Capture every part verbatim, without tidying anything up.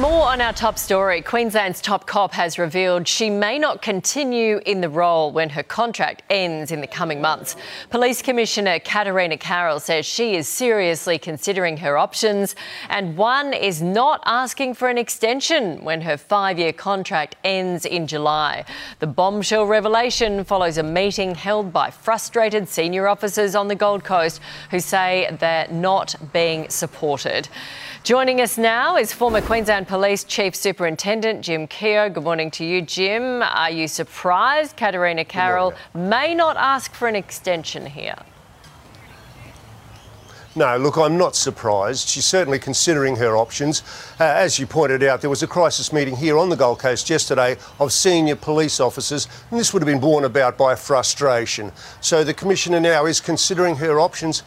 More on our top story. Queensland's top cop has revealed she may not continue in the role when her contract ends in the coming months. Police Commissioner Katerina Carroll says she is seriously considering her options, and one is not asking for an extension when her five-year contract ends in July. The bombshell revelation follows a meeting held by frustrated senior officers on the Gold Coast who say they're not being supported. Joining us now is former Queensland Police Chief Superintendent Jim Keogh. Good morning to you, Jim. Are you surprised Katerina Carroll may not ask for an extension here? No, look, I'm not surprised. She's certainly considering her options. Uh, as you pointed out, there was a crisis meeting here on the Gold Coast yesterday of senior police officers, and this would have been borne about by frustration. So the Commissioner now is considering her options,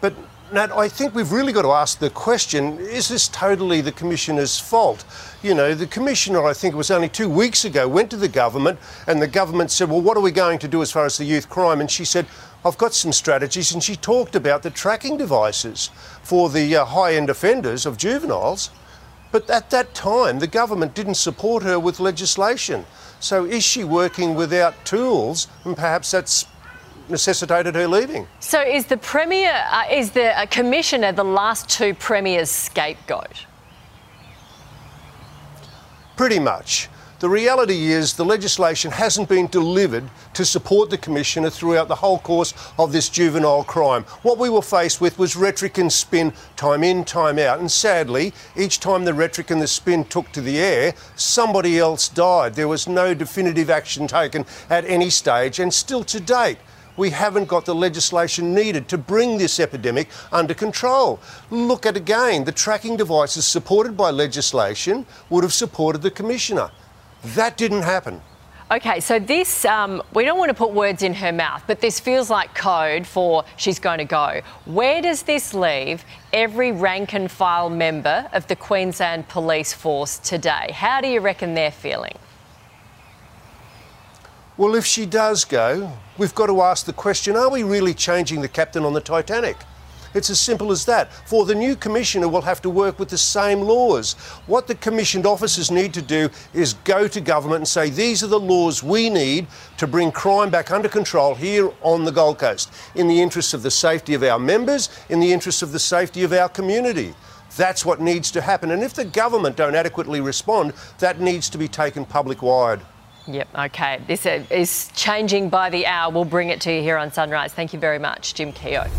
but Nat, I think we've really got to ask the question, is this totally the Commissioner's fault? You know, the Commissioner, I think it was only two weeks ago, went to the government and the government said, well, what are we going to do as far as the youth crime? And she said, I've got some strategies, and she talked about the tracking devices for the uh, high-end offenders of juveniles. But at that time, the government didn't support her with legislation. So is she working without tools? And perhaps that's necessitated her leaving. So is the Premier, uh, is the uh, Commissioner the last two Premiers' scapegoat? Pretty much. The reality is the legislation hasn't been delivered to support the Commissioner throughout the whole course of this juvenile crime. What we were faced with was rhetoric and spin, time in, time out, and sadly, each time the rhetoric and the spin took to the air, somebody else died. There was no definitive action taken at any stage, and still to date, we haven't got the legislation needed to bring this epidemic under control. Look at again, the tracking devices supported by legislation would have supported the Commissioner. That didn't happen. OK, so this, um, we don't want to put words in her mouth, but this feels like code for she's going to go. Where does this leave every rank and file member of the Queensland Police Force today? How do you reckon they're feeling? Well, if she does go, we've got to ask the question, are we really changing the captain on the Titanic? It's as simple as that. For the new Commissioner will have to work with the same laws. What the commissioned officers need to do is go to government and say, these are the laws we need to bring crime back under control here on the Gold Coast, in the interests of the safety of our members, in the interests of the safety of our community. That's what needs to happen. And if the government don't adequately respond, that needs to be taken public-wide. Yep, OK. This is changing by the hour. We'll bring it to you here on Sunrise. Thank you very much, Jim Keogh.